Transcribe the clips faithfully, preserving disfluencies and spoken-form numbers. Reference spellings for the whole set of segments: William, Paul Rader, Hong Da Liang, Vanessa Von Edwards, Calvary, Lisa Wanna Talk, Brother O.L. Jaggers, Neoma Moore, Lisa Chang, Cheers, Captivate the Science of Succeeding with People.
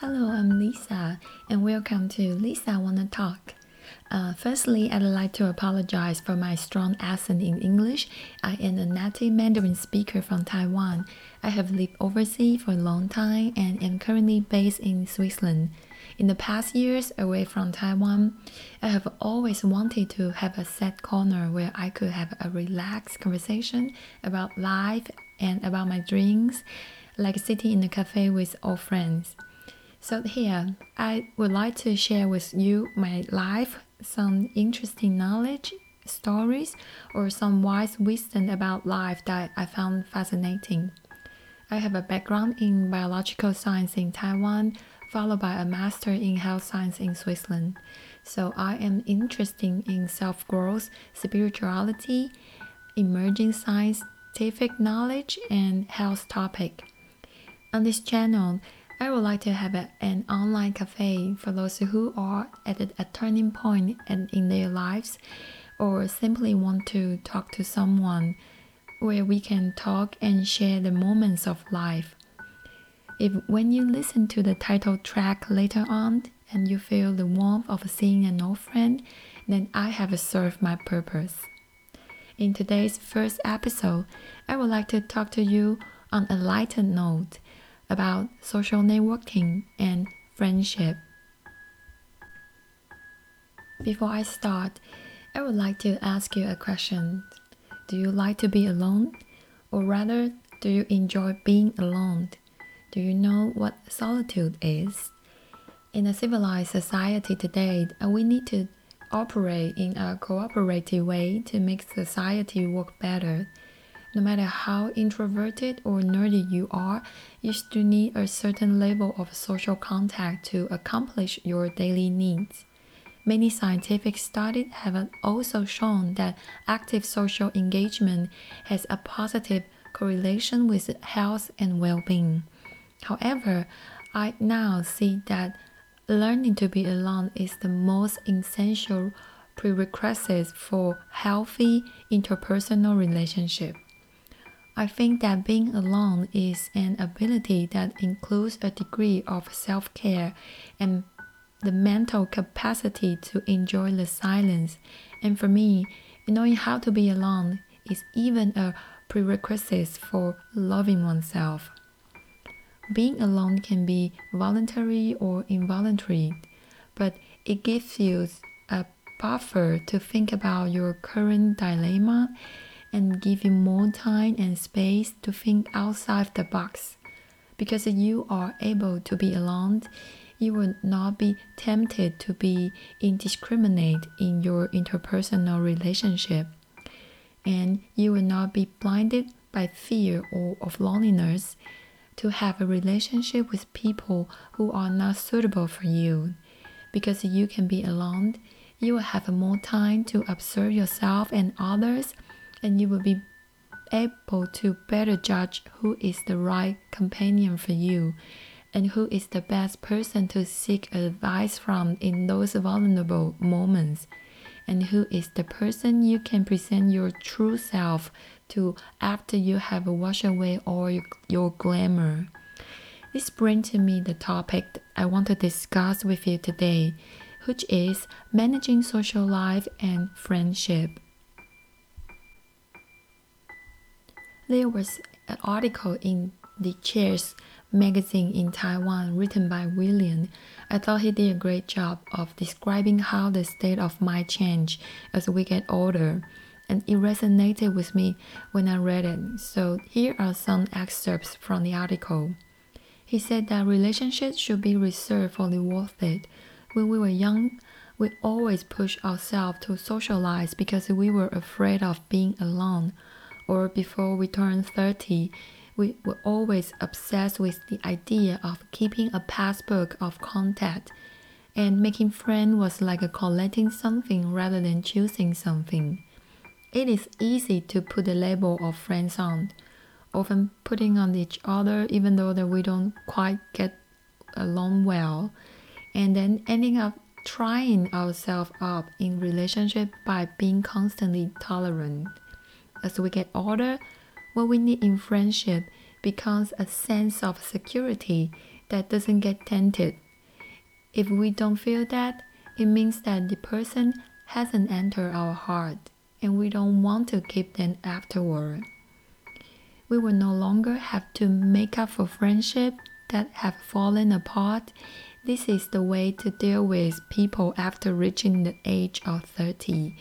Hello, I'm Lisa, and welcome to Lisa Wanna Talk. Uh, firstly, I'd like to apologize for my strong accent in English. I am a native Mandarin speaker from Taiwan. I have lived overseas for a long time and am currently based in Switzerland. In the past years away from Taiwan, I have always wanted to have a set corner where I could have a relaxed conversation about life and about my dreams, like sitting in a cafe with old friends. So here, I would like to share with you my life, some interesting knowledge, stories, or some wise wisdom about life that I found fascinating. I have a background in biological science in Taiwan, followed by a master in health science in Switzerland. So I am interested in self-growth, spirituality, emerging scientific knowledge, and health topic. On this channel, I would like to have a, an online cafe for those who are at a turning point in, in their lives, or simply want to talk to someone, where we can talk and share the moments of life. If when you listen to the title track later on and you feel the warmth of seeing an old friend, then I have served my purpose. In today's first episode, I would like to talk to you on a lighter note about social networking and friendship. Before I start, I would like to ask you a question. Do you like to be alone? Or rather, do you enjoy being alone? Do you know what solitude is? In a civilized society today, we need to operate in a cooperative way to make society work better. No matter how introverted or nerdy you are, you still need a certain level of social contact to accomplish your daily needs. Many scientific studies have also shown that active social engagement has a positive correlation with health and well-being. However, I now see that learning to be alone is the most essential prerequisite for healthy interpersonal relationship. I think that being alone is an ability that includes a degree of self-care and the mental capacity to enjoy the silence. And for me, knowing how to be alone is even a prerequisite for loving oneself. Being alone can be voluntary or involuntary, but it gives you a buffer to think about your current dilemma and give you more time and space to think outside the box. Because you are able to be alone, you will not be tempted to be indiscriminate in your interpersonal relationship, and you will not be blinded by fear or of loneliness to have a relationship with people who are not suitable for you. Because you can be alone, you will have more time to observe yourself and others, and you will be able to better judge who is the right companion for you and who is the best person to seek advice from in those vulnerable moments, and who is the person you can present your true self to after you have washed away all your glamour. This brings to me the topic I want to discuss with you today, which is managing social life and friendship. There was an article in the Cheers magazine in Taiwan written by William. I thought he did a great job of describing how the state of mind changed as we get older, and it resonated with me when I read it. So here are some excerpts from the article. He said that relationships should be reserved for the worth it. When we were young, we always pushed ourselves to socialize because we were afraid of being alone. Or before we turned thirty, we were always obsessed with the idea of keeping a passbook of contact, and making friends was like collecting something rather than choosing something. It is easy to put the label of friends on, often putting on each other even though that we don't quite get along well, and then ending up trying ourselves up in relationship by being constantly tolerant. As we get older, what we need in friendship becomes a sense of security that doesn't get tainted. If we don't feel that, it means that the person hasn't entered our heart, and we don't want to keep them afterward. We will no longer have to make up for friendships that have fallen apart. This is the way to deal with people after reaching the age of thirty.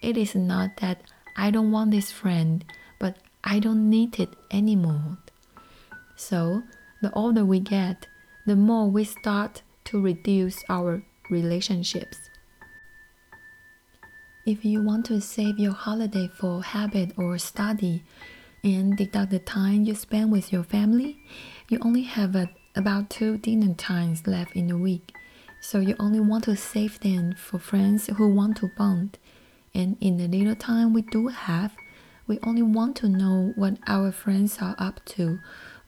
It is not that I don't want this friend, but I don't need it anymore. So, the older we get, the more we start to reduce our relationships. If you want to save your holiday for habit or study, and deduct the time you spend with your family, you only have a, about two dinner times left in the week, so you only want to save them for friends who want to bond. And in the little time we do have, we only want to know what our friends are up to,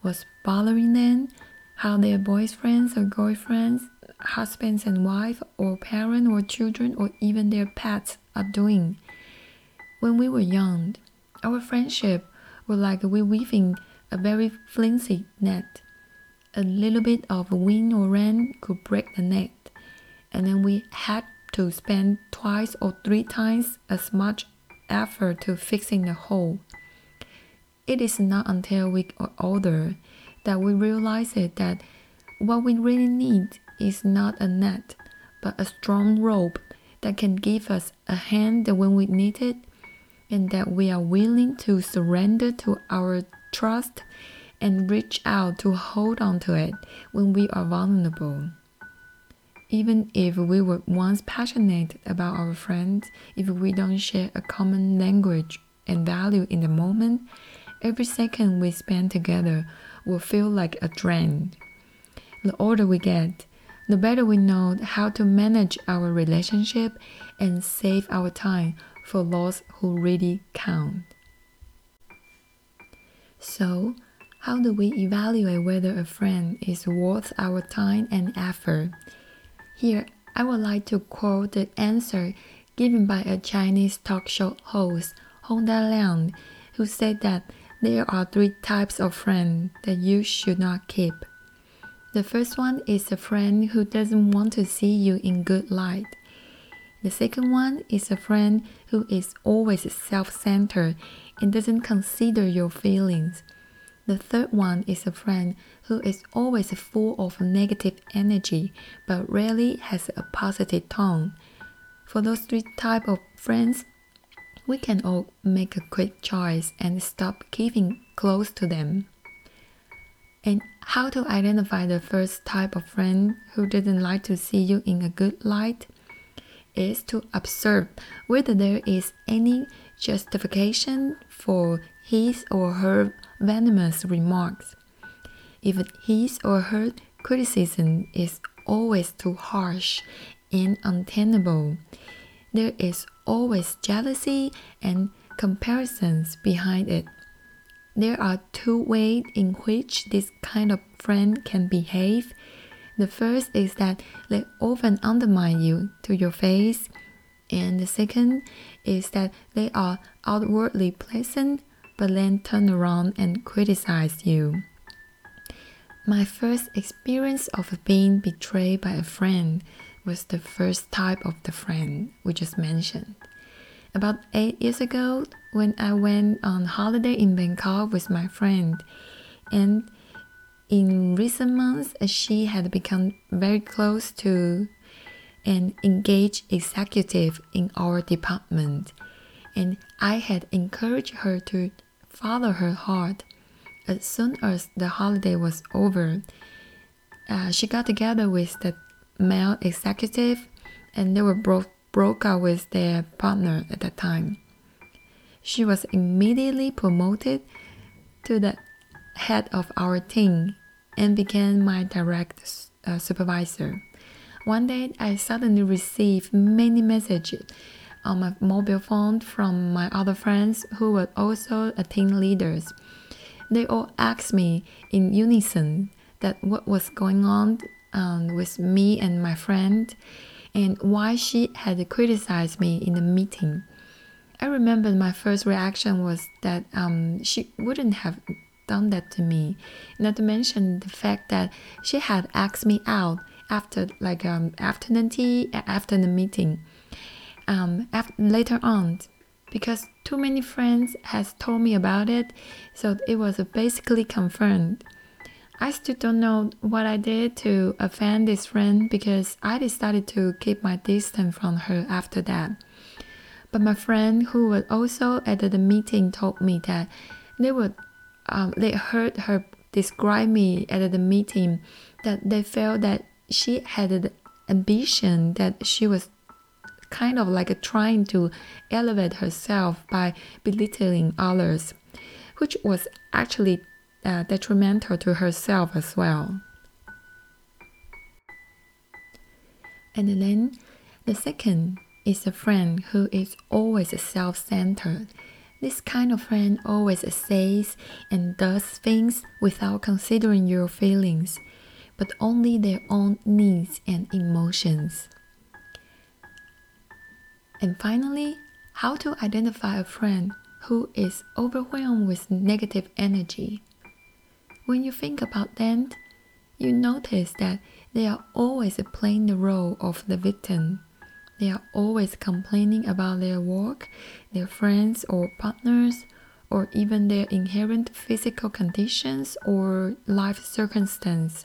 what's bothering them, how their boyfriends or girlfriends, husbands and wife, or parents or children, or even their pets are doing. When we were young, our friendship were like we weaving a very flimsy net. A little bit of wind or rain could break the net, and then we had to spend twice or three times as much effort to fixing the hole. It is not until we are older that we realize it, that what we really need is not a net, but a strong rope that can give us a hand when we need it, and that we are willing to surrender to our trust and reach out to hold on to it when we are vulnerable. Even if we were once passionate about our friends, if we don't share a common language and value in the moment, every second we spend together will feel like a drain. The older we get, the better we know how to manage our relationship and save our time for those who really count. So, how do we evaluate whether a friend is worth our time and effort? Here, I would like to quote the answer given by a Chinese talk show host, Hong Da Liang, who said that there are three types of friends that you should not keep. The first one is a friend who doesn't want to see you in good light. The second one is a friend who is always self-centered and doesn't consider your feelings. The third one is a friend who is always full of negative energy but rarely has a positive tone. For those three types of friends, we can all make a quick choice and stop keeping close to them. And how to identify the first type of friend who doesn't like to see you in a good light? Is to observe whether there is any justification for his or her venomous remarks. If his or her criticism is always too harsh and untenable, there is always jealousy and comparisons behind it. There are two ways in which this kind of friend can behave. The first is that they often undermine you to your face, and the second is that they are outwardly pleasant but then turn around and criticize you. My first experience of being betrayed by a friend was the first type of the friend we just mentioned. About eight years ago, when I went on holiday in Bangkok with my friend, and in recent months, she had become very close to an engaged executive in our department, and I had encouraged her to follow her heart. As soon as the holiday was over, uh, she got together with the male executive, and they were bro- broke up with their partner at that time. She was immediately promoted to the head of our team and became my direct uh, supervisor. One day, I suddenly received many messages on my mobile phone from my other friends who were also team leaders. They all asked me in unison that what was going on um, with me and my friend, and why she had criticized me in the meeting. I remember my first reaction was that um, she wouldn't have done that to me. Not to mention the fact that she had asked me out after like um afternoon tea, afternoon meeting, um after, later on, because too many friends has told me about it, so it was basically confirmed. I still don't know what I did to offend this friend, because I decided to keep my distance from her after that. But my friend, who was also at the meeting, told me that they would um, they heard her describe me at the meeting, that they felt that she had the ambition, that she was kind of like trying to elevate herself by belittling others, which was actually uh, detrimental to herself as well. And then the second is a friend who is always self-centered. This kind of friend always says and does things without considering your feelings, but only their own needs and emotions. And finally, how to identify a friend who is overwhelmed with negative energy. When you think about them, you notice that they are always playing the role of the victim. They are always complaining about their work, their friends or partners, or even their inherent physical conditions or life circumstances.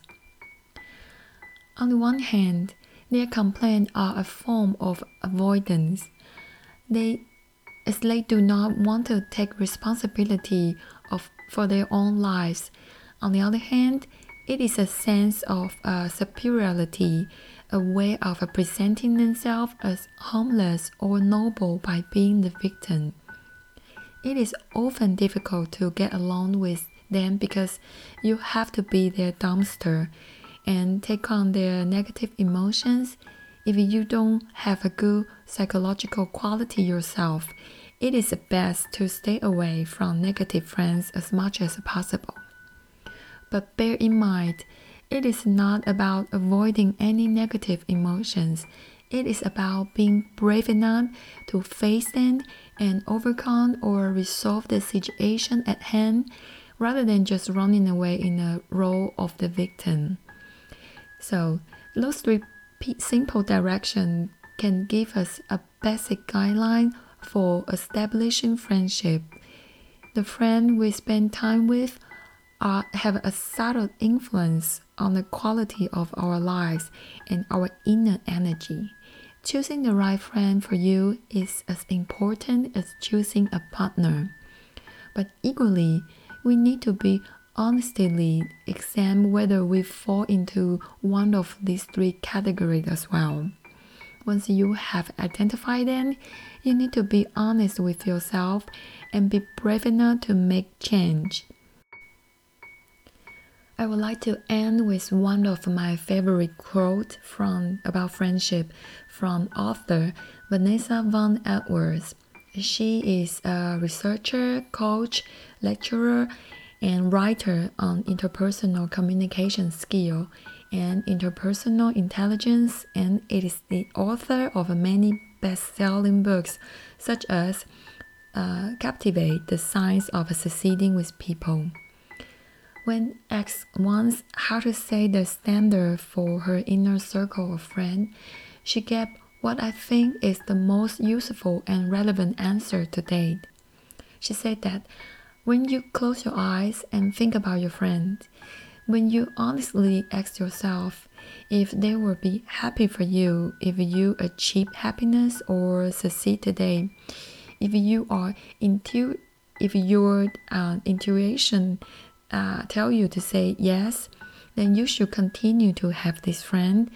On the one hand, their complaints are a form of avoidance. They, as they do not want to take responsibility of, for their own lives. On the other hand, it is a sense of uh, superiority, a way of uh, presenting themselves as harmless or noble by being the victim. It is often difficult to get along with them because you have to be their dumpster and take on their negative emotions. If you don't have a good psychological quality yourself, it is best to stay away from negative friends as much as possible. But bear in mind, it is not about avoiding any negative emotions. It is about being brave enough to face them and overcome or resolve the situation at hand, rather than just running away in the role of the victim. So those three simple directions can give us a basic guideline for establishing friendship. The friend we spend time with are, have a subtle influence on the quality of our lives and our inner energy. Choosing the right friend for you is as important as choosing a partner. But equally, we need to be honestly examine whether we fall into one of these three categories as well. Once you have identified them, you need to be honest with yourself and be brave enough to make change. I would like to end with one of my favorite quotes from about friendship from author Vanessa Von Edwards. She is a researcher, coach, lecturer, and writer on interpersonal communication skill and interpersonal intelligence, and it is the author of many best-selling books such as uh, Captivate the Science of Succeeding with People. When asked once how to set the standard for her inner circle of friends, she gave what I think is the most useful and relevant answer to date. She said that when you close your eyes and think about your friend, when you honestly ask yourself if they will be happy for you if you achieve happiness or succeed today, if you are intu- if your uh, intuition uh, tell you to say yes, then you should continue to have this friend.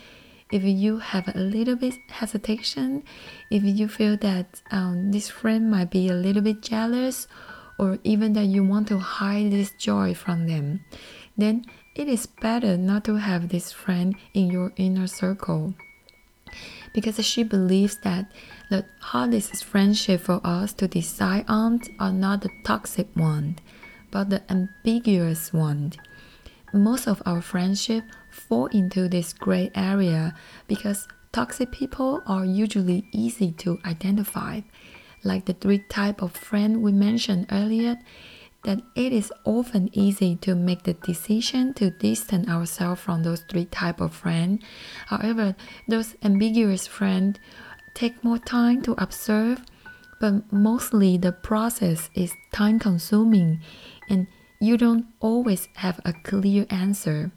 If you have a little bit hesitation, if you feel that um, this friend might be a little bit jealous, or even that you want to hide this joy from them, then it is better not to have this friend in your inner circle. Because she believes that the hardest friendship for us to decide on are not the toxic one, but the ambiguous one. Most of our friendships fall into this gray area because toxic people are usually easy to identify. Like the three types of friends we mentioned earlier, that it is often easy to make the decision to distance ourselves from those three types of friends. However, those ambiguous friends take more time to observe, but mostly the process is time-consuming and you don't always have a clear answer.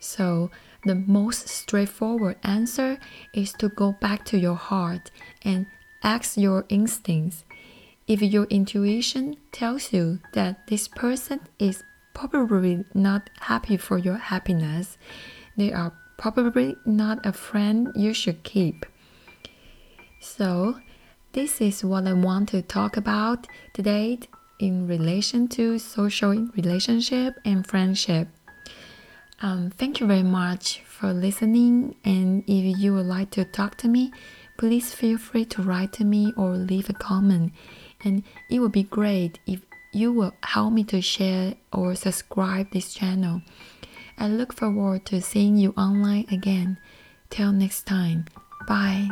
So, the most straightforward answer is to go back to your heart and ask your instincts. If your intuition tells you that this person is probably not happy for your happiness, they are probably not a friend you should keep. So, this is what I want to talk about today in relation to social relationship and friendship. Um, thank you very much for listening, and if you would like to talk to me, please feel free to write to me or leave a comment. And it would be great if you will help me to share or subscribe this channel. I look forward to seeing you online again. Till next time. Bye.